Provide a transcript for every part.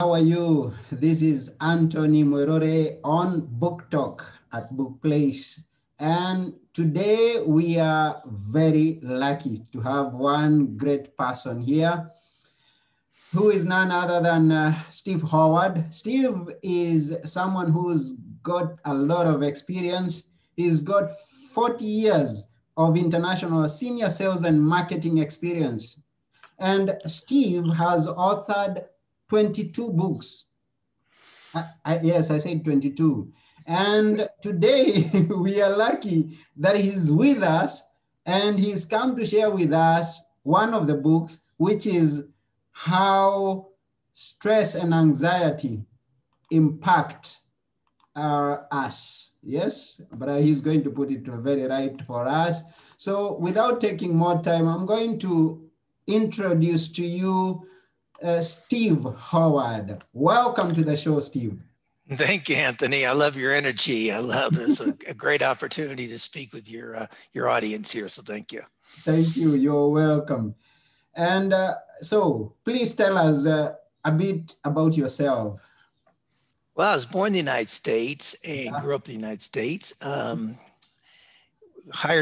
How are you? This is Anthony Murore on Book Talk at Bookplace. And today we are very lucky to have one great person here who is none other than Steve Howard. Steve is someone who's got a lot of experience. He's got 40 years of international senior sales and marketing experience. And Steve has authored 22 books. Yes, I said 22. And today we are lucky that he's with us and he's come to share with us one of the books, which is how stress and anxiety impact us. Yes, but he's going to put it very right for us. So without taking more time, I'm going to introduce to you Steve Howard. Welcome to the show, Steve. Thank you, Anthony. I love your energy. I love this. A great opportunity to speak with your audience here. So thank you. Thank you. You're welcome. And so please tell us a bit about yourself. Well, I was born in the United States and grew up in the United States. Hired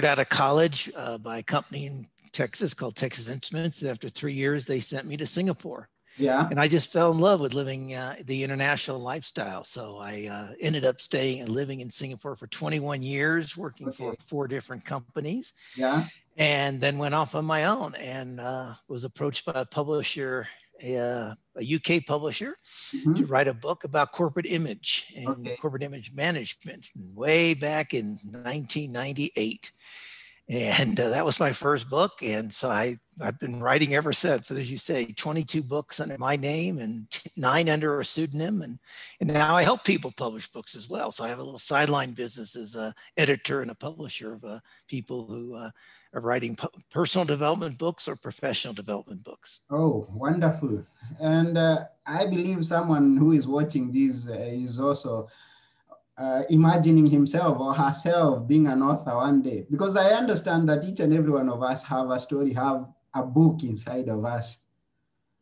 out of college by a company in Texas called Texas Instruments. And after 3 years, they sent me to Singapore. Yeah. And I just fell in love with living the international lifestyle. So I ended up staying and living in Singapore for 21 years, working for 4 different companies. Yeah. And then went off on my own and was approached by a publisher, a UK publisher, to write a book about corporate image and corporate image management way back in 1998. And that was my first book. And so I've been writing ever since. So as you say, 22 books under my name and 9 under a pseudonym. And now I help people publish books as well. So I have a little sideline business as an editor and a publisher of people who are writing personal development books or professional development books. Oh, wonderful. And I believe someone who is watching this is also imagining himself or herself being an author one day, because I understand that each and every one of us have a story, have a book inside of us.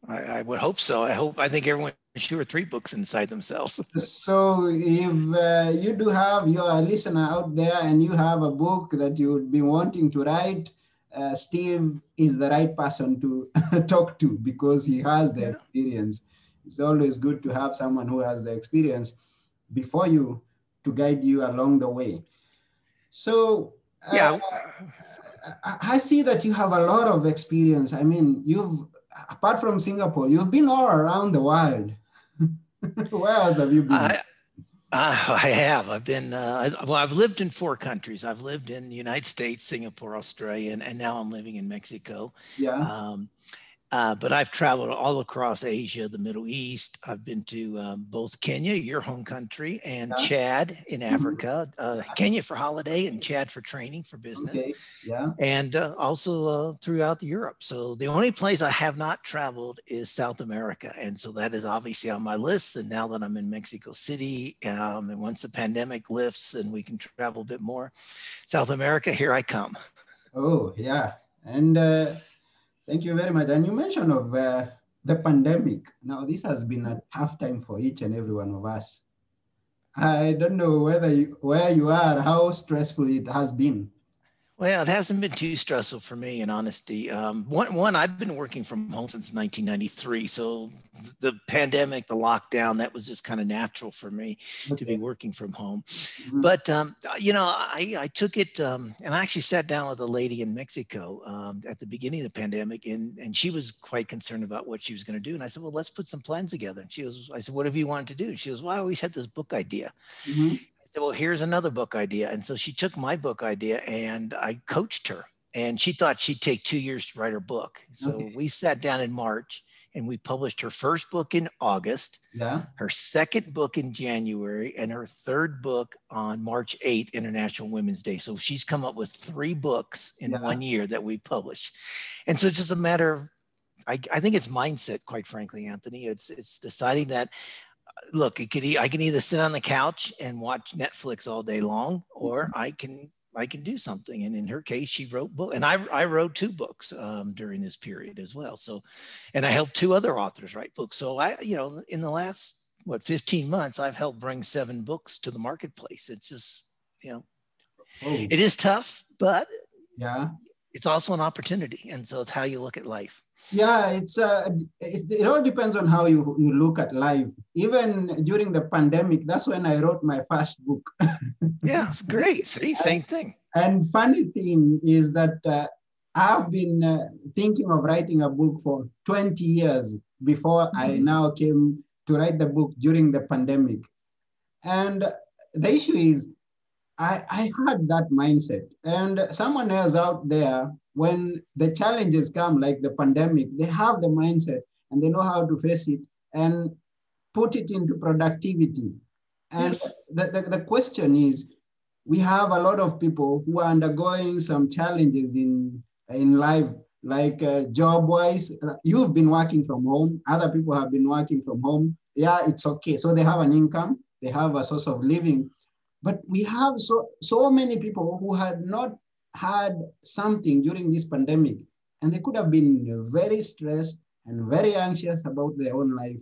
I would hope so. I think everyone has 2 or 3 books inside themselves. So if you do have, you're a listener out there and you have a book that you would be wanting to write, Steve is the right person to talk to because he has the experience. It's always good to have someone who has the experience before you to guide you along the way. So I see that you have a lot of experience. I mean, you've, apart from Singapore, you've been all around the world. Where else have you been? I have. I've been, well, I've lived in 4 countries. I've lived in the United States, Singapore, Australia, and now I'm living in Mexico. Yeah. But I've traveled all across Asia, the Middle East. I've been to both Kenya, your home country, and Chad in Africa. Kenya for holiday and Chad for training for business. And also throughout Europe. So the only place I have not traveled is South America. And so that is obviously on my list. And now that I'm in Mexico City, and once the pandemic lifts and we can travel a bit more, South America, here I come. Oh, yeah. And thank you very much. And you mentioned of the pandemic. Now, this has been a tough time for each and every one of us. I don't know where you are, how stressful it has been. Well, it hasn't been too stressful for me, in honesty. One, I've been working from home since 1993. So the pandemic, the lockdown, that was just kind of natural for me to be working from home. But, you know, I took it and I actually sat down with a lady in Mexico at the beginning of the pandemic, and she was quite concerned about what she was going to do. And I said, well, let's put some plans together. And she was, I said, what have you wanted to do? And she goes, well, I always had this book idea. Well, here's another book idea. And so she took my book idea and I coached her, and she thought she'd take 2 years to write her book. So we sat down in March and we published her first book in August, her second book in January, and her third book on March 8th, International Women's Day. So she's come up with 3 books in 1 year that we published. And so it's just a matter of, I think it's mindset, quite frankly, Anthony. It's deciding that, look, I can either sit on the couch and watch Netflix all day long, or I can I can do something. And in her case, she wrote book, and I wrote two books during this period as well. So, and I helped two other authors write books. So I, you know, in the last, what, 15 months, I've helped bring 7 books to the marketplace. It's just, you know, it is tough, but yeah, it's also an opportunity. And so it's how you look at life. Yeah, it all depends on how you look at life. Even during the pandemic, that's when I wrote my first book. Yeah, it's great. See, same thing. And funny thing is that I've been thinking of writing a book for 20 years before I now came to write the book during the pandemic. And the issue is, I had that mindset, and someone else out there, when the challenges come like the pandemic, they have the mindset and they know how to face it and put it into productivity. And yes, the question is, we have a lot of people who are undergoing some challenges in life, like job-wise, you've been working from home, other people have been working from home. Yeah, it's okay. So they have an income, they have a source of living. But we have so many people who had not had something during this pandemic, and they could have been very stressed and very anxious about their own life.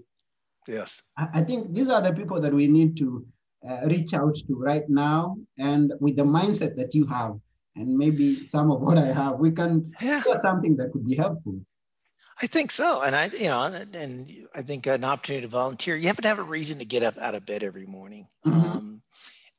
Yes. I think these are the people that we need to reach out to right now, and with the mindset that you have, and maybe some of what I have, we can share something that could be helpful. I think so. And I think an opportunity to volunteer, you have to have a reason to get up out of bed every morning. Mm-hmm.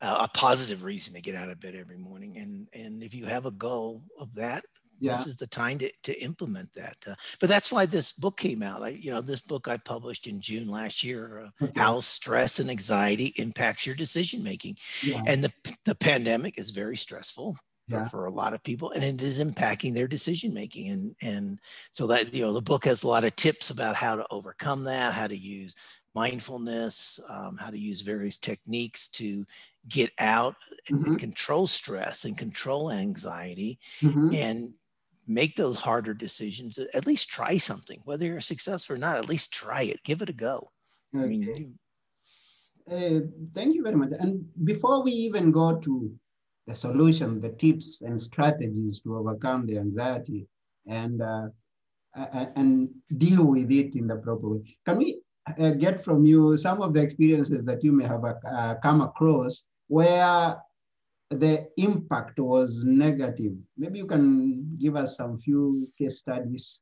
A positive reason to get out of bed every morning. And if you have a goal of that, this is the time to implement that. But that's why this book came out. This book I published in June last year, How Stress and Anxiety Impacts Your Decision-Making. Yeah. And the pandemic is very stressful for a lot of people, and it is impacting their decision-making. And so that, the book has a lot of tips about how to overcome that, how to use mindfulness, how to use various techniques to get out and control stress and control anxiety and make those harder decisions. At least try something, whether you're successful or not, at least try it, give it a go. Okay. I mean, thank you very much. And before we even go to the solution, the tips and strategies to overcome the anxiety and deal with it in the proper way, can we get from you some of the experiences that you may have come across where the impact was negative? Maybe you can give us some few case studies.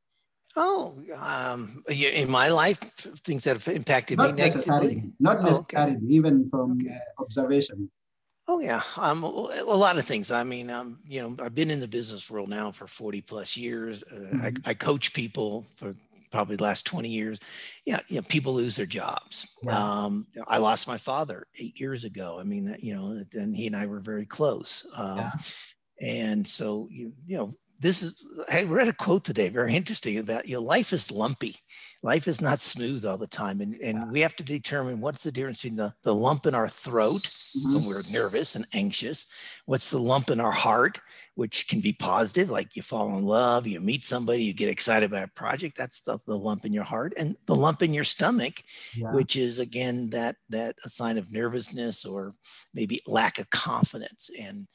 In my life, things that have impacted me negatively? Not necessarily, even from observation. Oh, yeah. A lot of things. I mean, I've been in the business world now for 40 plus years. I coach people for probably the last 20 years. People lose their jobs. Wow. I lost my father 8 years ago. I mean, and he and I were very close. And so, I read a quote today, very interesting, about, life is lumpy. Life is not smooth all the time. And we have to determine what's the difference between the lump in our throat when we're nervous and anxious. What's the lump in our heart, which can be positive, like you fall in love, you meet somebody, you get excited about a project. That's the lump in your heart. And the lump in your stomach, which is, again, that a sign of nervousness or maybe lack of confidence. And,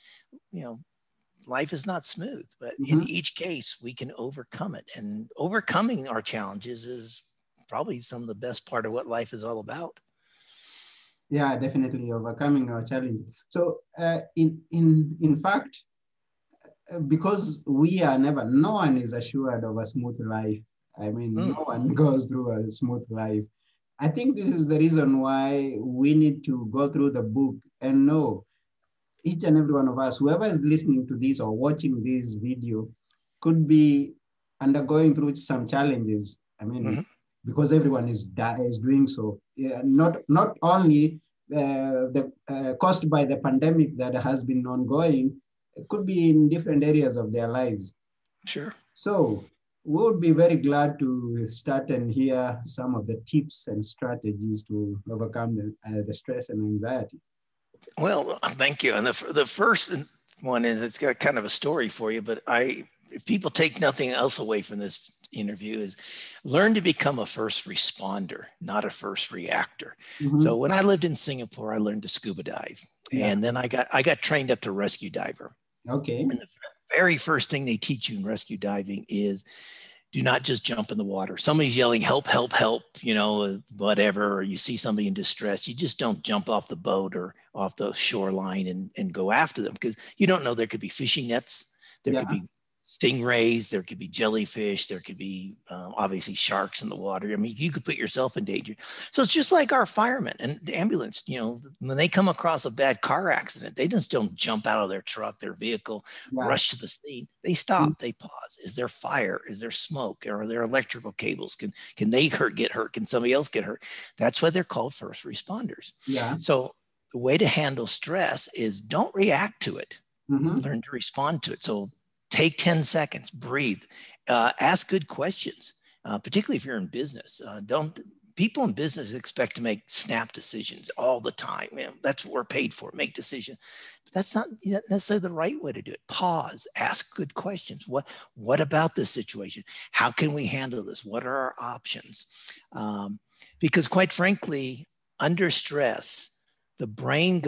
life is not smooth, but in each case, we can overcome it. And overcoming our challenges is probably some of the best part of what life is all about. Yeah, definitely overcoming our challenges. So in fact, because no one is assured of a smooth life. I mean, no one goes through a smooth life. I think this is the reason why we need to go through the book and know, each and every one of us, whoever is listening to this or watching this video, could be undergoing through some challenges. I mean, because everyone is doing so. Yeah, not only caused by the pandemic that has been ongoing, it could be in different areas of their lives. Sure. So we would be very glad to start and hear some of the tips and strategies to overcome the stress and anxiety. Well, thank you. And the first one is, it's got kind of a story for you, but if people take nothing else away from this interview, is learn to become a first responder, not a first reactor. So when I lived in Singapore, I learned to scuba dive, and then I got trained up to rescue diver. Okay. And the very first thing they teach you in rescue diving is do not just jump in the water. Somebody's yelling, help, help, help, you know, whatever, or you see somebody in distress. You just don't jump off the boat or off the shoreline and go after them, because you don't know, there could be fishing nets. There could be stingrays. There could be jellyfish. There could be obviously sharks in the water. I mean, you could put yourself in danger. So it's just like our firemen and the ambulance, you know, when they come across a bad car accident, they just don't jump out of their truck, their vehicle, rush to the scene. They stop, they pause. Is there fire? Is there smoke? Are there electrical cables? Can they get hurt? Can somebody else get hurt? That's why they're called first responders. Yeah. So the way to handle stress is don't react to it. Mm-hmm. Learn to respond to it. So take 10 seconds, breathe, ask good questions, particularly if you're in business. People in business expect to make snap decisions all the time. You know, that's what we're paid for, make decisions. But that's not necessarily the right way to do it. Pause, ask good questions. What about this situation? How can we handle this? What are our options? Because quite frankly, under stress, the brain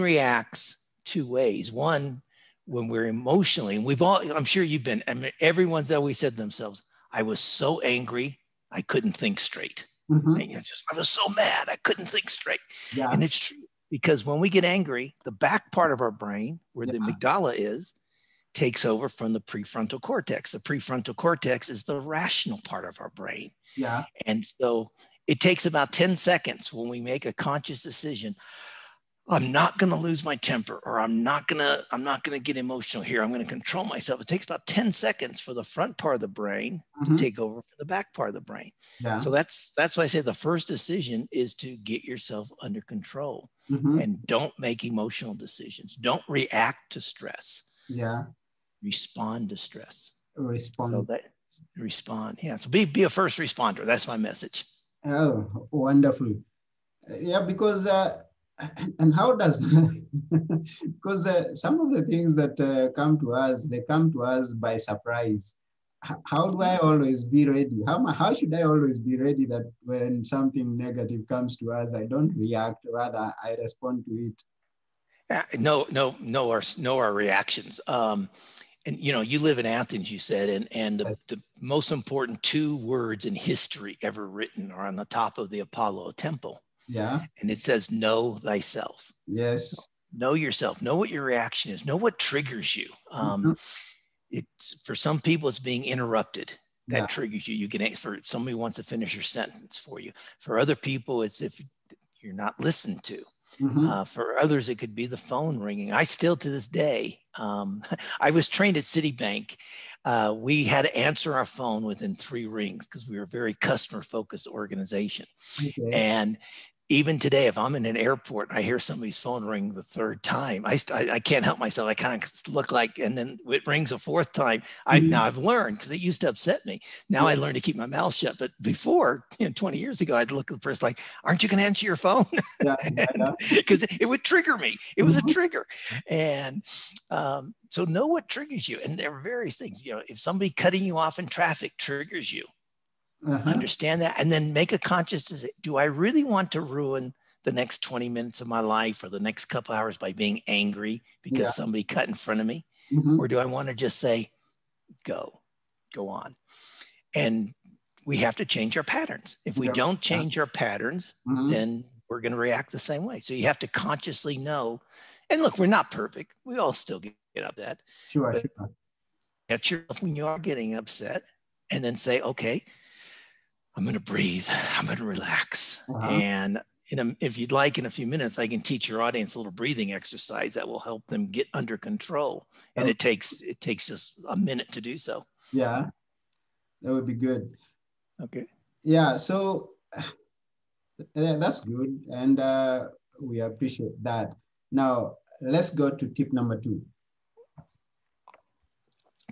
reacts two ways. One, when we're emotionally, and I'm sure you've been, I mean, everyone's always said to themselves, I was so angry, I couldn't think straight. Mm-hmm. And I was so mad, I couldn't think straight. Yeah. And it's true, because when we get angry, the back part of our brain, where the amygdala is, takes over from the prefrontal cortex. The prefrontal cortex is the rational part of our brain. Yeah. And so it takes about 10 seconds when we make a conscious decision, I'm not going to lose my temper, or I'm not going to get emotional here. I'm going to control myself. It takes about 10 seconds for the front part of the brain to take over for the back part of the brain. Yeah. So that's why I say the first decision is to get yourself under control and don't make emotional decisions. Don't react to stress. Yeah. Respond to stress. Respond. Yeah. So be a first responder. That's my message. Oh, wonderful. Yeah, because and how does that, because some of the things that come to us by surprise. How do I always be ready? How should I always be ready that when something negative comes to us, I don't react, rather I respond to it? Our reactions. And you know, you live in Athens, you said, and the most important two words in history ever written are on the top of the Apollo temple. Yeah. And it says, know thyself. Yes. Know yourself. Know what your reaction is. Know what triggers you. It's, for some people, it's being interrupted. That triggers you. You can, for somebody wants to finish your sentence for you. For other people, it's if you're not listened to. For others, it could be the phone ringing. I still, to this day, I was trained at Citibank. We had to answer our phone within 3 rings because we were a very customer-focused organization. Okay. And even today, if I'm in an airport and I hear somebody's phone ring the 3rd time, I can't help myself. I kind of look like, and then it rings a 4th time. Now I've learned, because it used to upset me. Now I learned to keep my mouth shut. But before, 20 years ago, I'd look at the person like, aren't you going to answer your phone? Because it would trigger me. It was a trigger. And so know what triggers you. And there are various things. You know, if somebody cutting you off in traffic triggers you, understand that, and then make a conscious decision. Do I really want to ruin the next 20 minutes of my life or the next couple hours by being angry because somebody cut in front of me? Or do I want to just say, go on? And we have to change our patterns. If we don't change our patterns, then we're going to react the same way. So you have to consciously know. And look, we're not perfect. We all still get upset. Sure. Catch yourself when you are getting upset, and then say, okay, I'm going to breathe. I'm going to relax. And if you'd like, in a few minutes, I can teach your audience a little breathing exercise that will help them get under control. And it takes just a minute to do so. Yeah, that would be good. Okay. Yeah, so that's good. And we appreciate that. Now, let's go to tip number 2.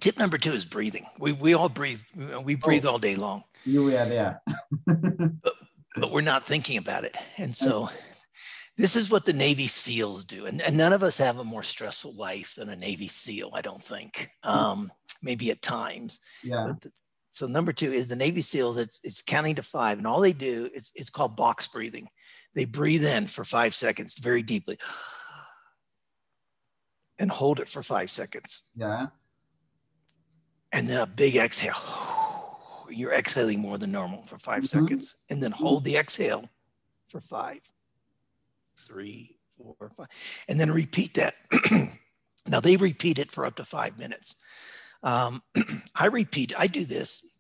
Tip number 2 is breathing. We all breathe. We breathe all day long. You were there. but we're not thinking about it. And so this is what the Navy SEALs do. And none of us have a more stressful life than a Navy SEAL, I don't think. Maybe at times. Yeah. But so number 2 is the Navy SEALs. It's counting to 5. And all they do is, it's called box breathing. They breathe in for 5 seconds very deeply. and hold it for 5 seconds. Yeah. And then a big exhale. You're exhaling more than normal for five seconds. And then hold the exhale for 5, 3, 4, 5. And then repeat that. Now they repeat it for up to 5 minutes. I do this,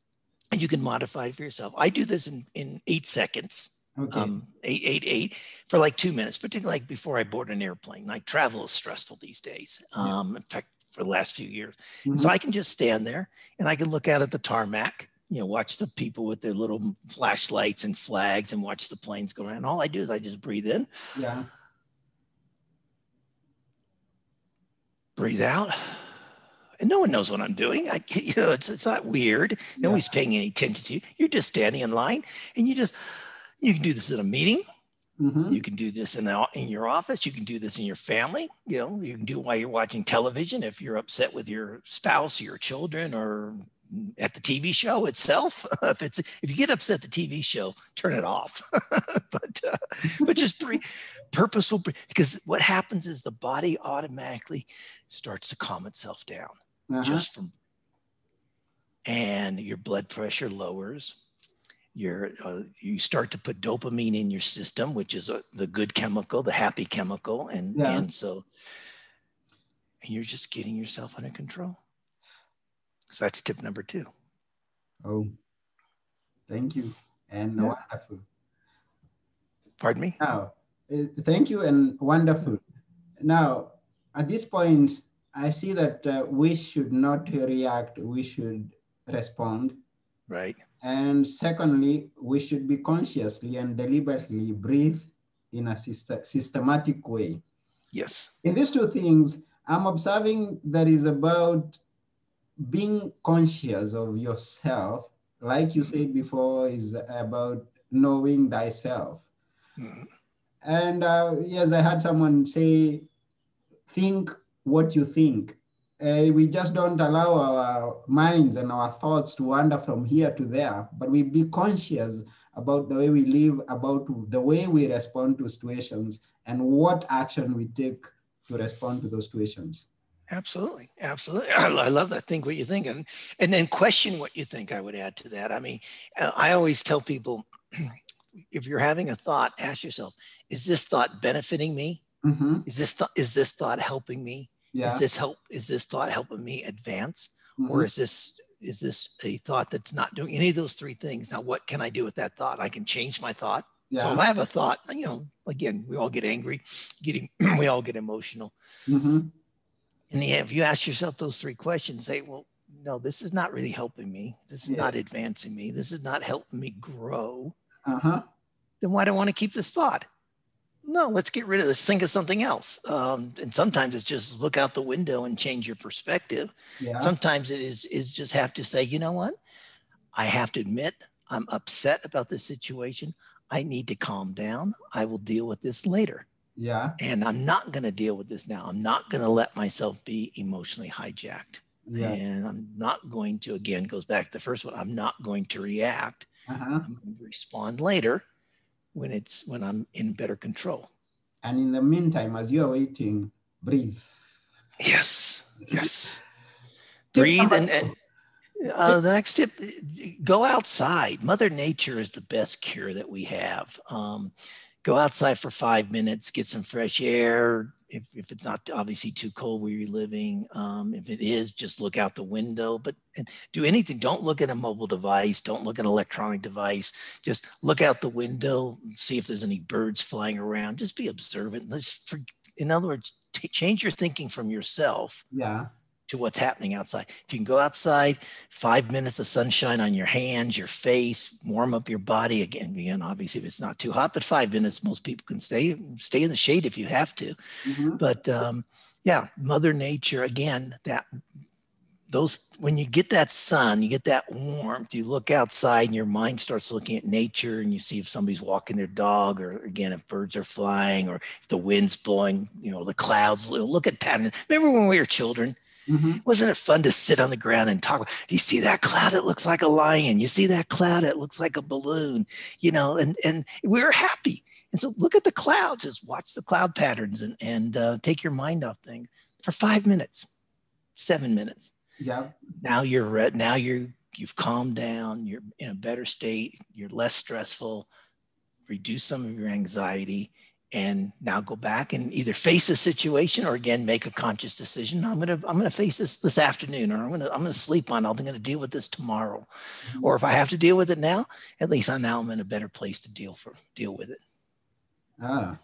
and you can modify it for yourself. I do this in 8 seconds. Okay. Eight for like 2 minutes, particularly like before I board an airplane. Like travel is stressful these days. In fact, for the last few years. And so I can just stand there and I can look out at the tarmac, you know, watch the people with their little flashlights and flags and watch the planes go around. All I do is I just breathe in. Yeah. Breathe out. And no one knows what I'm doing. It's not weird. No one's paying any attention to you. You're just standing in line, and you can do this in a meeting. You can do this in your office. You can do this in your family. You know, you can do it while you're watching television. If you're upset with your spouse, or your children, or at the TV show itself. If you get upset at the TV show, turn it off. But just purposeful, because what happens is the body automatically starts to calm itself down just from, and your blood pressure lowers. You start to put dopamine in your system, which is the good chemical, the happy chemical. And you're just getting yourself under control. So that's tip number 2. Oh, thank you. And wonderful. Pardon me? Now, thank you and wonderful. Now, at this point, I see that we should not react, we should respond. Right. And secondly, we should be consciously and deliberately breathe in a systematic way. Yes. In these 2 things, I'm observing that is about being conscious of yourself. Like you said before, is about knowing thyself. And yes, I had someone say, think what you think. We just don't allow our minds and our thoughts to wander from here to there, but we be conscious about the way we live, about the way we respond to situations, and what action we take to respond to those situations. Absolutely. Absolutely. I love that. Think what you think. And then question what you think. I would add to that. I mean, I always tell people, if you're having a thought, ask yourself, is this thought benefiting me? Is this thought helping me? Yeah. Is this thought helping me advance? Or is this a thought that's not doing any of those 3 things? Now, what can I do with that thought? I can change my thought. So if I have a thought, you know, again, we all get angry, we all get emotional. In the end, if you ask yourself those 3 questions, say, well, no, this is not really helping me. This is not advancing me. This is not helping me grow. Then why do I want to keep this thought? No, let's get rid of this. Think of something else. And sometimes it's just look out the window and change your perspective. Sometimes it is just have to say, you know what? I have to admit, I'm upset about this situation. I need to calm down. I will deal with this later. And I'm not going to deal with this now. I'm not going to let myself be emotionally hijacked. And I'm not going to, again, goes back to the first one. I'm not going to react. I'm going to respond later, when I'm in better control. And in the meantime, as you're waiting, breathe. Yes. Breathe. And the next tip, go outside. Mother Nature is the best cure that we have. Go outside for 5 minutes, get some fresh air. If it's not obviously too cold where you're living, if it is, just look out the window, and do anything. Don't look at a mobile device. Don't look at an electronic device. Just look out the window, see if there's any birds flying around. Just be observant. In other words, change your thinking from yourself to what's happening outside. If you can go outside, 5 minutes of sunshine on your hands, your face, warm up your body again, obviously if it's not too hot, but 5 minutes, most people can stay in the shade if you have to. But Mother Nature, again, when you get that sun, you get that warmth, you look outside and your mind starts looking at nature, and you see if somebody's walking their dog, or again, if birds are flying, or if the wind's blowing, you know, the clouds, look at patterns. Remember when we were children? Wasn't it fun to sit on the ground and talk? You see that cloud? It looks like a lion. You see that cloud? It looks like a balloon, you know, and we were happy. And so look at the clouds, just watch the cloud patterns and take your mind off things. for 5 minutes, 7 minutes. Yeah. Now you've calmed down. You're in a better state. You're less stressful. Reduce some of your anxiety, and now go back and either face the situation or again make a conscious decision. I'm gonna face this afternoon, or I'm gonna sleep on it. I'm gonna deal with this tomorrow, or if I have to deal with it now, at least I'm in a better place to deal with it. Ah,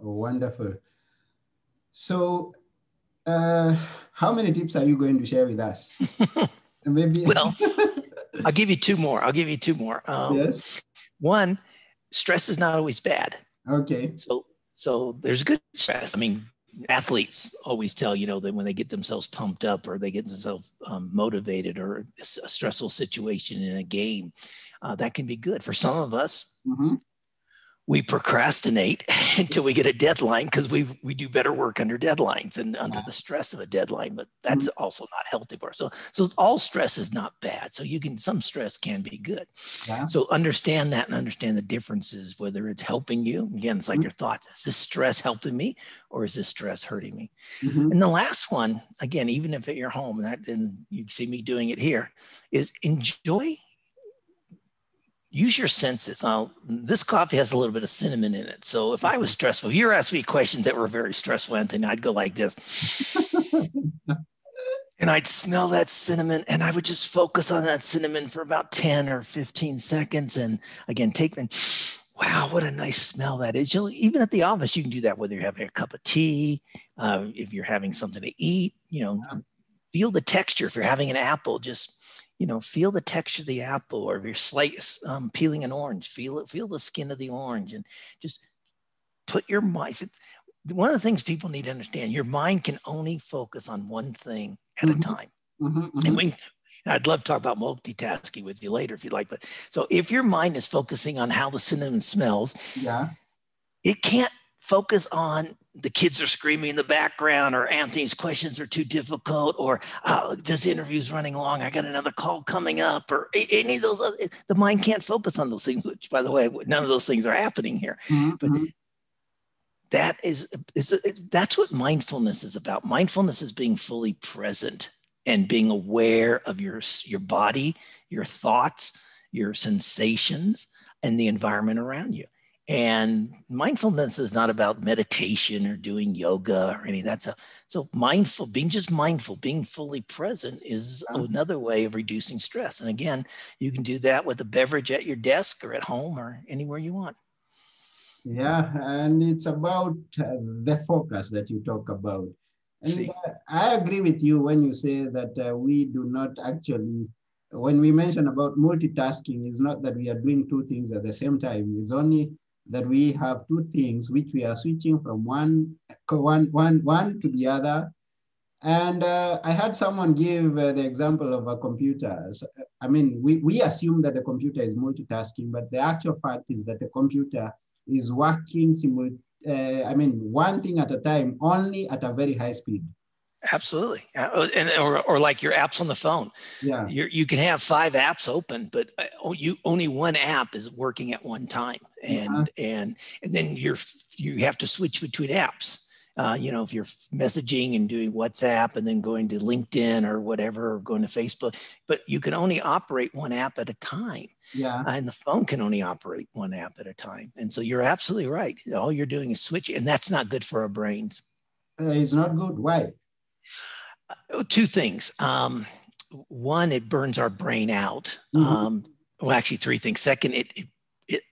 wonderful. So, how many tips are you going to share with us? Maybe. Well, I'll give you two more. Yes. One, stress is not always bad. Okay. So there's good stress. I mean, athletes always tell, that when they get themselves pumped up or they get themselves motivated or a stressful situation in a game, that can be good. For some of us, we procrastinate until we get a deadline because we do better work under deadlines and under the stress of a deadline, but that's also not healthy for us. So all stress is not bad. So some stress can be good. Yeah. So understand that and understand the differences, whether it's helping you. Again, it's like your thoughts. Is this stress helping me or is this stress hurting me? And the last one, again, even if at your home, and you see me doing it here, is enjoy. Use your senses. Now, this coffee has a little bit of cinnamon in it. So if I was stressful, you were asking me questions that were very stressful, Anthony, I'd go like this. And I'd smell that cinnamon and I would just focus on that cinnamon for about 10 or 15 seconds. And again, wow, what a nice smell that is. Even at the office, you can do that, whether you're having a cup of tea, if you're having something to eat, feel the texture. If you're having an apple, just feel the texture of the apple, or if you're peeling an orange, feel the skin of the orange, and just put your mind. One of the things people need to understand, your mind can only focus on one thing at a time. And I'd love to talk about multitasking with you later if you'd like, but so if your mind is focusing on how the cinnamon smells, it can't focus on the kids are screaming in the background, or Anthony's questions are too difficult, or this interview's running long, I got another call coming up, or any of those. The mind can't focus on those things, which, by the way, none of those things are happening here. But that's what mindfulness is about. Mindfulness is being fully present and being aware of your body, your thoughts, your sensations, and the environment around you. And mindfulness is not about meditation or doing yoga or any of that stuff. So being fully present is another way of reducing stress. And again, you can do that with a beverage at your desk or at home or anywhere you want. Yeah, and it's about the focus that you talk about. And I agree with you when you say that we do not actually, when we mention about multitasking, it's not that we are doing two things at the same time. It's only that we have two things which we are switching from one to the other. And I had someone give the example of a computer. So, I mean, we assume that the computer is multitasking, but the actual fact is that the computer is working one thing at a time, only at a very high speed. Absolutely. Or like your apps on the phone. Yeah. You can have 5 apps open, but only one app is working at one time. And and then you have to switch between apps. If you're messaging and doing WhatsApp and then going to LinkedIn or whatever, or going to Facebook, but you can only operate one app at a time. Yeah. And the phone can only operate one app at a time. And so you're absolutely right. All you're doing is switching, and that's not good for our brains. It's not good. Why? Two things. One, it burns our brain out. Well, actually, three things. Second, it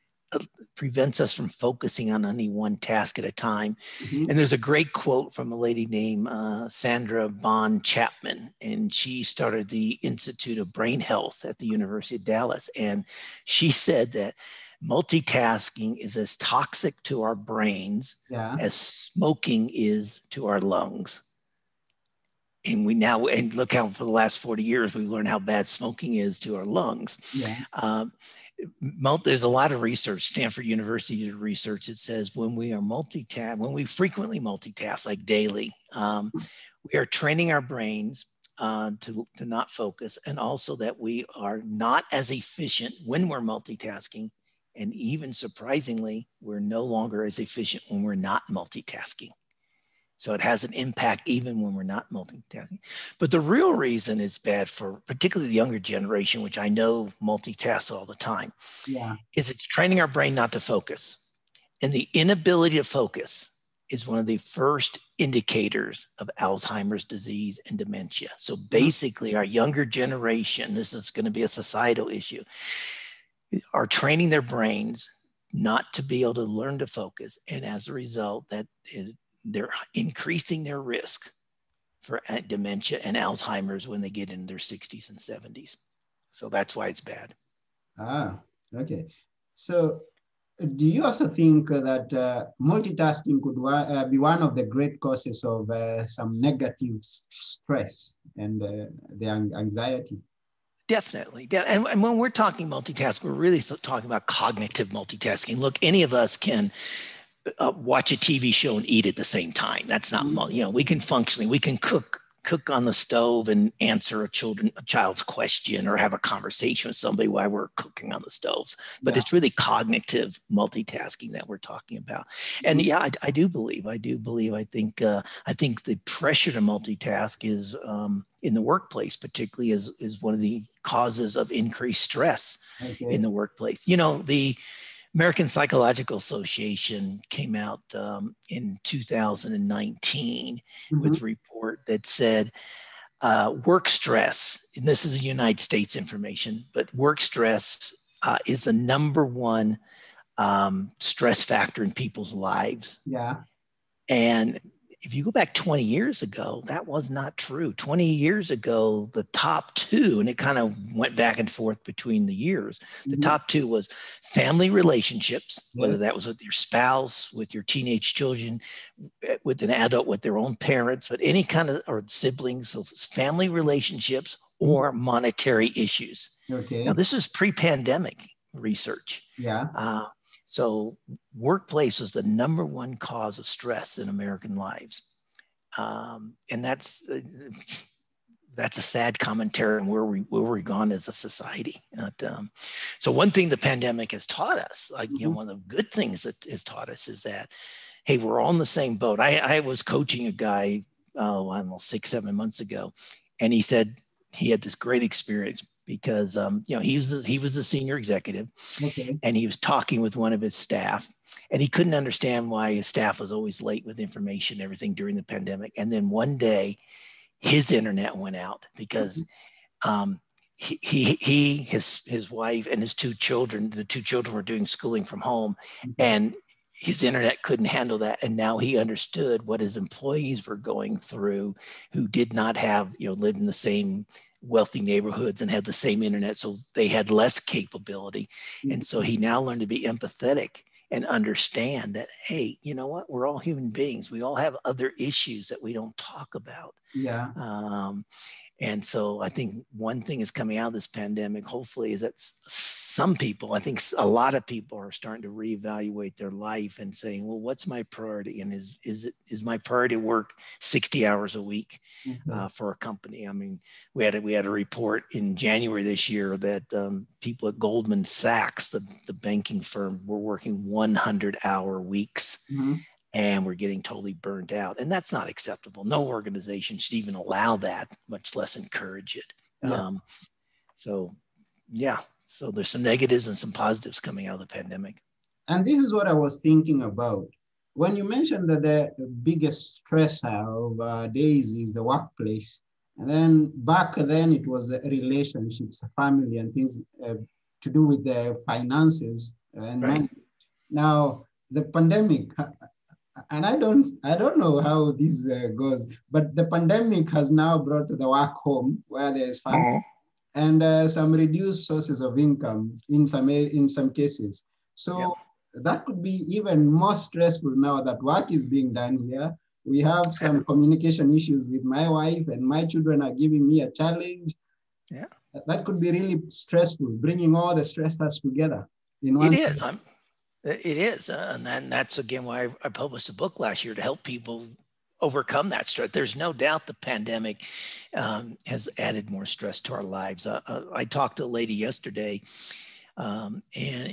prevents us from focusing on only one task at a time. And there's a great quote from a lady named Sandra Bond Chapman, and she started the Institute of Brain Health at the University of Dallas. And she said that multitasking is as toxic to our brains as smoking is to our lungs. And and look how for the last 40 years, we've learned how bad smoking is to our lungs. There's a lot of research. Stanford University did research that says when we frequently multitask, like daily, we are training our brains to not focus, and also that we are not as efficient when we're multitasking. And even surprisingly, we're no longer as efficient when we're not multitasking. So it has an impact even when we're not multitasking. But the real reason it's bad for particularly the younger generation, which I know multitasks all the time, is it's training our brain not to focus. And the inability to focus is one of the first indicators of Alzheimer's disease and dementia. So basically our younger generation, this is going to be a societal issue, are training their brains not to be able to learn to focus. And as a result, that they're increasing their risk for dementia and Alzheimer's when they get in their 60s and 70s. So that's why it's bad. Ah, okay. So do you also think that multitasking could be one of the great causes of some negative stress and the anxiety? Definitely. And when we're talking multitasking, we're really talking about cognitive multitasking. Look, any of us can watch a TV show and eat at the same time. That's not, you know, we can functionally, we can cook on the stove and answer a child's question or have a conversation with somebody while we're cooking on the stove. But it's really cognitive multitasking that we're talking about. And I think the pressure to multitask is in the workplace, particularly is one of the causes of increased stress in the workplace. You know, the American Psychological Association came out in 2019 with a report that said work stress, and this is United States information, but work stress is the number one stress factor in people's lives. Yeah. And if you go back 20 years ago, that was not true. 20 years ago, the top two, and it kind of went back and forth between the years, the top two was family relationships, whether that was with your spouse, with your teenage children, with an adult, with their own parents, but any kind of, or siblings, so family relationships or monetary issues. Okay. Now, this is pre-pandemic research. Yeah. So workplace is the number one cause of stress in American lives. And that's a sad commentary on where we're gone as a society. And, so one thing the pandemic has taught us, like, you know, one of the good things that has taught us is that, hey, we're all in the same boat. I was coaching a guy, I don't know, 6-7 months ago. And he said he had this great experience, because you know, he was the senior executive, and he was talking with one of his staff, and he couldn't understand why his staff was always late with information and everything during the pandemic. And then one day, his internet went out because his wife and his two children were doing schooling from home, and his internet couldn't handle that. And now he understood what his employees were going through, who did not have, you know, lived in the same wealthy neighborhoods and had the same internet, so they had less capability. And so he now learned to be empathetic and understand that, hey, you know what, we're all human beings. We all have other issues that we don't talk about. Yeah. And so I think one thing is coming out of this pandemic, hopefully, is that some people, I think a lot of people, are starting to reevaluate their life and saying, well, what's my priority? And is my priority to work 60 hours a week for a company? I mean, we had a report in January this year that people at Goldman Sachs, the banking firm, were working 100-hour weeks. And we're getting totally burned out. And that's not acceptable. No organization should even allow that, much less encourage it. Yeah. So there's some negatives and some positives coming out of the pandemic. And this is what I was thinking about. When you mentioned that the biggest stressor of our days is the workplace, and then back then it was relationships, family, and things to do with the finances. And money. Now, the pandemic, and I don't know how this goes, but the pandemic has now brought the work home, where there is family and some reduced sources of income in some cases. So that could be even more stressful now that work is being done here. We have some communication issues with my wife, and my children are giving me a challenge. Yeah, that could be really stressful, bringing all the stressors together in one. It is. And that's again why I published a book last year to help people overcome that stress. There's no doubt the pandemic has added more stress to our lives. I talked to a lady yesterday and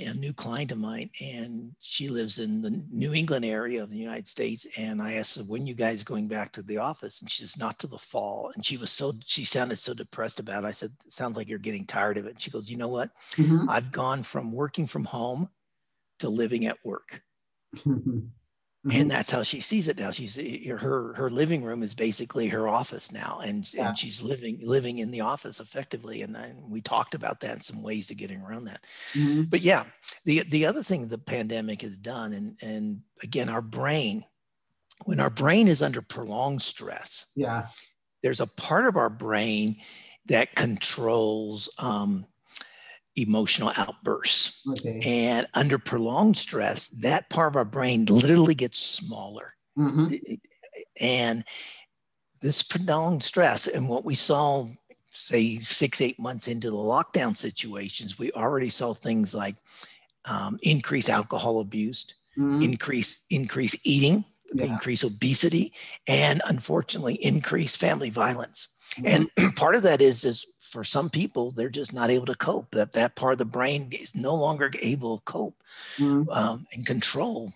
a new client of mine, and she lives in the New England area of the United States. And I asked her, when are you guys going back to the office? And she says, not till the fall. And she was so, she sounded so depressed about it. I said, it sounds like you're getting tired of it. And she goes, you know what? Mm-hmm. I've gone from working from home to living at work. Mm-hmm. And that's how she sees it now. She's her living room is basically her office now, and she's living in the office effectively. And then we talked about that and some ways to getting around that. Mm-hmm. But yeah, the other thing the pandemic has done, and again, our brain, when our brain is under prolonged stress, there's a part of our brain that controls emotional outbursts. Okay. And under prolonged stress, that part of our brain literally gets smaller. Mm-hmm. And this prolonged stress, and what we saw, say 6-8 months into the lockdown situations, we already saw things like increased alcohol abuse, mm-hmm. increased eating, increased obesity, and unfortunately increased family violence. Mm-hmm. And part of that is for some people, they're just not able to cope. That part of the brain is no longer able to cope, mm-hmm. And control.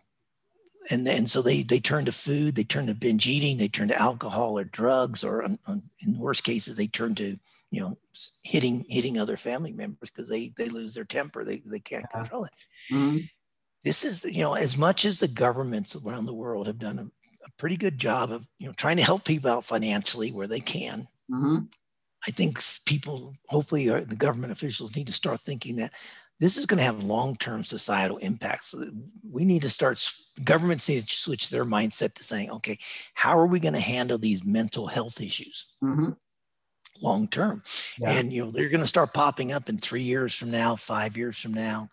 And then so they turn to food, they turn to binge eating, they turn to alcohol or drugs, or in worst cases, they turn to hitting other family members because they lose their temper. They can't control it. Mm-hmm. This is, as much as the governments around the world have done a pretty good job of trying to help people out financially where they can. Mm-hmm. I think people, hopefully, or the government officials need to start thinking that this is going to have long-term societal impacts. We need to governments need to switch their mindset to saying, okay, how are we going to handle these mental health issues mm-hmm. long-term? Yeah. And, they're going to start popping up in 3 years from now, 5 years from now.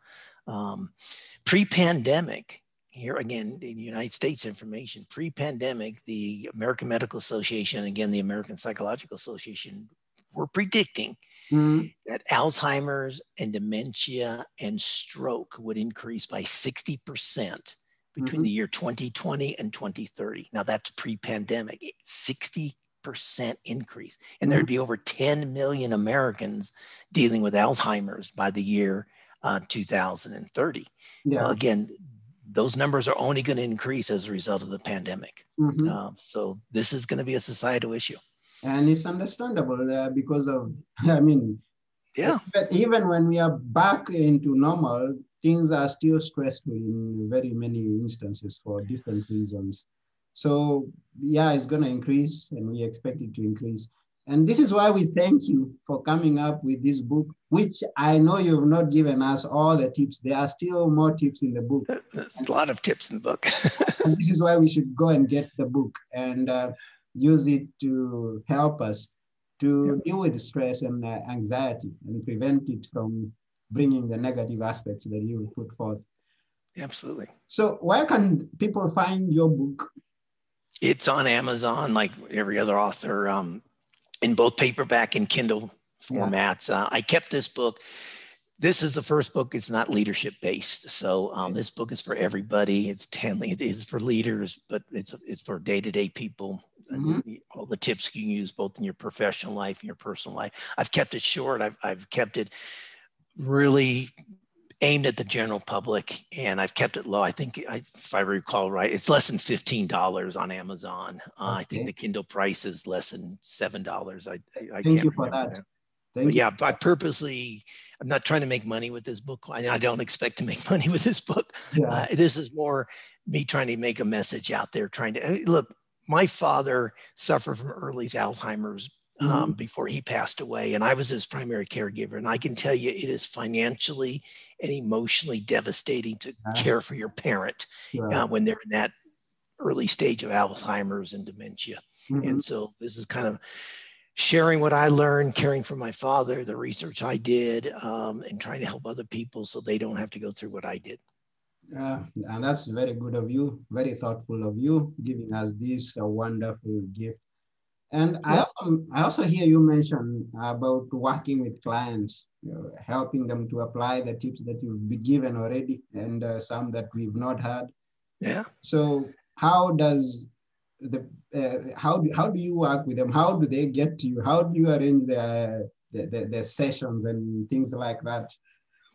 Pre-pandemic, here again, in the United States information, pre-pandemic, the American Medical Association, and again, the American Psychological Association, were predicting mm-hmm. that Alzheimer's and dementia and stroke would increase by 60% between mm-hmm. the year 2020 and 2030. Now that's pre-pandemic, 60% increase. And mm-hmm. there'd be over 10 million Americans dealing with Alzheimer's by the year 2030. Yeah. Now, again, those numbers are only going to increase as a result of the pandemic. Mm-hmm. So this is going to be a societal issue. And it's understandable because of, even when we are back into normal, things are still stressful in very many instances for different reasons. So yeah, it's going to increase, and we expect it to increase. And this is why we thank you for coming up with this book, which I know you've not given us all the tips. There are still more tips in the book. There's a lot of tips in the book. And this is why we should go and get the book and use it to help us to deal with stress and anxiety and prevent it from bringing the negative aspects that you put forth. Absolutely. So where can people find your book? It's on Amazon, like every other author. In both paperback and Kindle formats. Yeah. I kept this book. This is the first book. It's not leadership based. So this book is for everybody. It is for leaders, but it's for day-to-day people. Mm-hmm. And all the tips you can use both in your professional life and your personal life. I've kept it short. I've kept it really aimed at the general public, and I've kept it low. I think, if I recall right, it's less than $15 on Amazon. Okay. I think the Kindle price is less than $7. I Thank you for that. Thank you. Yeah, I'm not trying to make money with this book. I don't expect to make money with this book. Yeah. This is more me trying to make a message out there, look, my father suffered from early Alzheimer's mm-hmm. before he passed away, and I was his primary caregiver. And I can tell you, it is financially and emotionally devastating to care for your parent when they're in that early stage of Alzheimer's and dementia. Mm-hmm. And so this is kind of sharing what I learned, caring for my father, the research I did, and trying to help other people so they don't have to go through what I did. And that's very good of you, very thoughtful of you, giving us this wonderful gift. And I also hear you mention about working with clients, helping them to apply the tips that you've been given already, and some that we've not had. Yeah. So how do you work with them? How do they get to you? How do you arrange the sessions and things like that?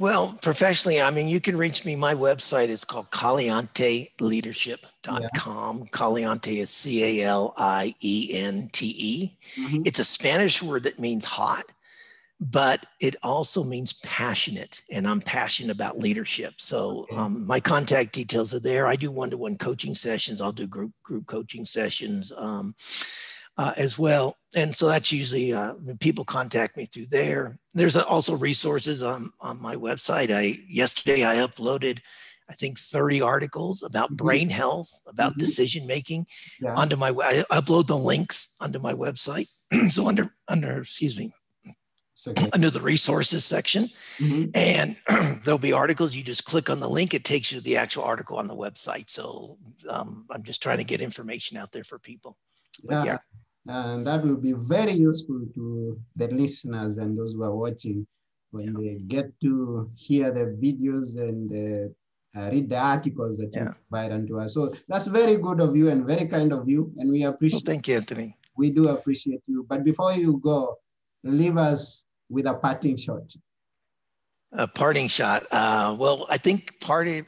Well, professionally, I mean, you can reach me. My website is called CalienteLeadership.com. Yeah. Caliente is C-A-L-I-E-N-T-E. Mm-hmm. It's a Spanish word that means hot, but it also means passionate, and I'm passionate about leadership. So my contact details are there. I do one-to-one coaching sessions. I'll do group coaching sessions as well. And so that's usually people contact me through there. There's also resources on my website. Yesterday I uploaded, I think, 30 articles about brain health, about decision-making onto my, I upload the links onto my website. So under the resources section, and there'll be articles. You just click on the link, it takes you to the actual article on the website. So I'm just trying to get information out there for people. But, and that will be very useful to the listeners and those who are watching when they get to hear the videos and read the articles that you provide unto us. So that's very good of you and very kind of you, and we appreciate. Well, thank you, Anthony. We do appreciate you. But before you go, leave us with a parting shot. A parting shot. Well, I think part of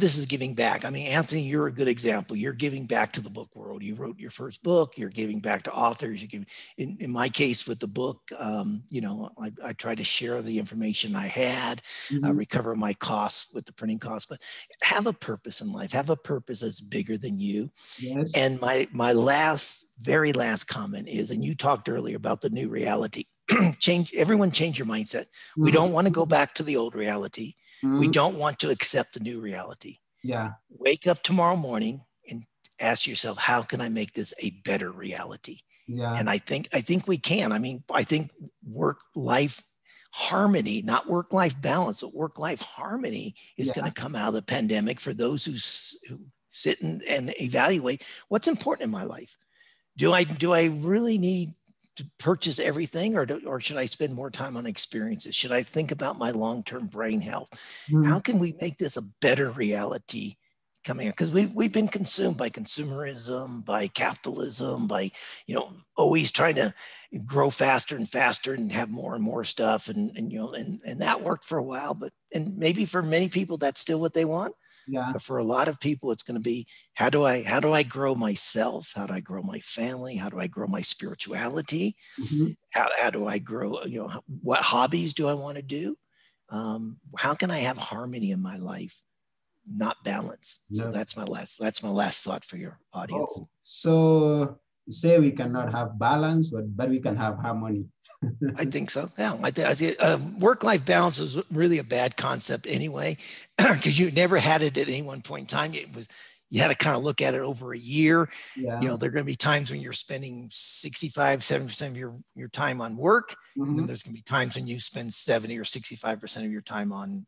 this is giving back. I mean, Anthony, you're a good example. You're giving back to the book world. You wrote your first book. You're giving back to authors. You give. In my case with the book, I try to share the information I had, recover my costs with the printing costs, but have a purpose in life. Have a purpose that's bigger than you. Yes. And my very last comment is, and you talked earlier about the new reality. Everyone change your mindset. We don't want to go back to the old reality. We don't want to accept the new reality. Wake up tomorrow morning and ask yourself, how can I make this a better reality? And I think we can. I mean, I think work-life harmony, not work-life balance, but work-life harmony is going to come out of the pandemic for those who sit and evaluate what's important in my life. Do I really need to purchase everything, or should I spend more time on experiences? Should I think about my long-term brain health? How can we make this a better reality coming up? Because we've been consumed by consumerism, by capitalism, by, always trying to grow faster and faster and have more and more stuff. And that worked for a while, but maybe for many people, that's still what they want. But for a lot of people, it's going to be, how do I grow myself? How do I grow my family? How do I grow my spirituality? How do I grow, what hobbies do I want to do? How can I have harmony in my life, not balance? So that's my last thought for your audience. Oh, so you say we cannot have balance, but we can have harmony. I think so. Yeah, I think work-life balance is really a bad concept anyway, because you never had it at any one point in time. You had to kind of look at it over a year. There are going to be times when you're spending 65-70% of your time on work, and then there's going to be times when you spend 70 or 65% of your time on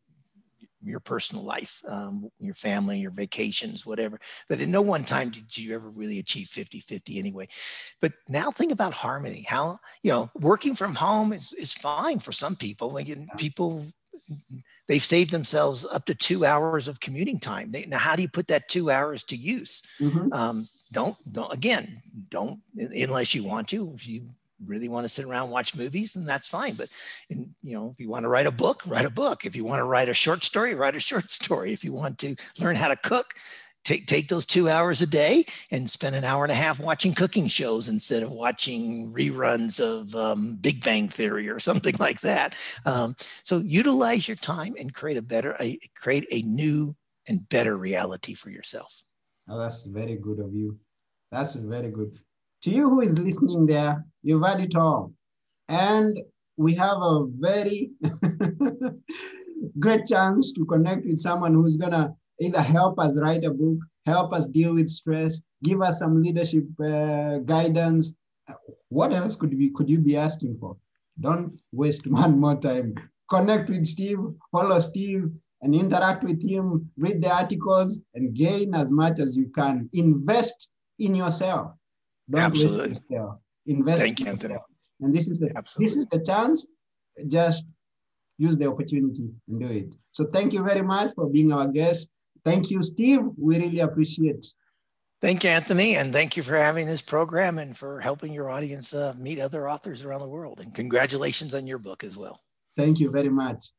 your personal life, your family, your vacations, whatever. But at no one time did you ever really achieve 50-50 anyway. But now think about harmony. How, working from home is fine for some people. People, they've saved themselves up to 2 hours of commuting time. Now, how do you put that 2 hours to use? Don't, unless you want to. If you really want to sit around and watch movies, and that's fine. But if you want to write a book, write a book. If you want to write a short story, write a short story. If you want to learn how to cook, take those 2 hours a day and spend an hour and a half watching cooking shows instead of watching reruns of Big Bang Theory or something like that. So utilize your time and create a new and better reality for yourself. Oh, that's very good of you. That's very good. To you who is listening there, you've heard it all. And we have a very great chance to connect with someone who's gonna either help us write a book, help us deal with stress, give us some leadership guidance. What else could you be asking for? Don't waste one more time. Connect with Steve, follow Steve, and interact with him, read the articles, and gain as much as you can. Invest in yourself. Don't Absolutely. Invest. Thank you, Anthony. And this is the chance. Just use the opportunity and do it. So thank you very much for being our guest. Thank you, Steve. We really appreciate. Thank you, Anthony. And thank you for having this program and for helping your audience meet other authors around the world. And congratulations on your book as well. Thank you very much.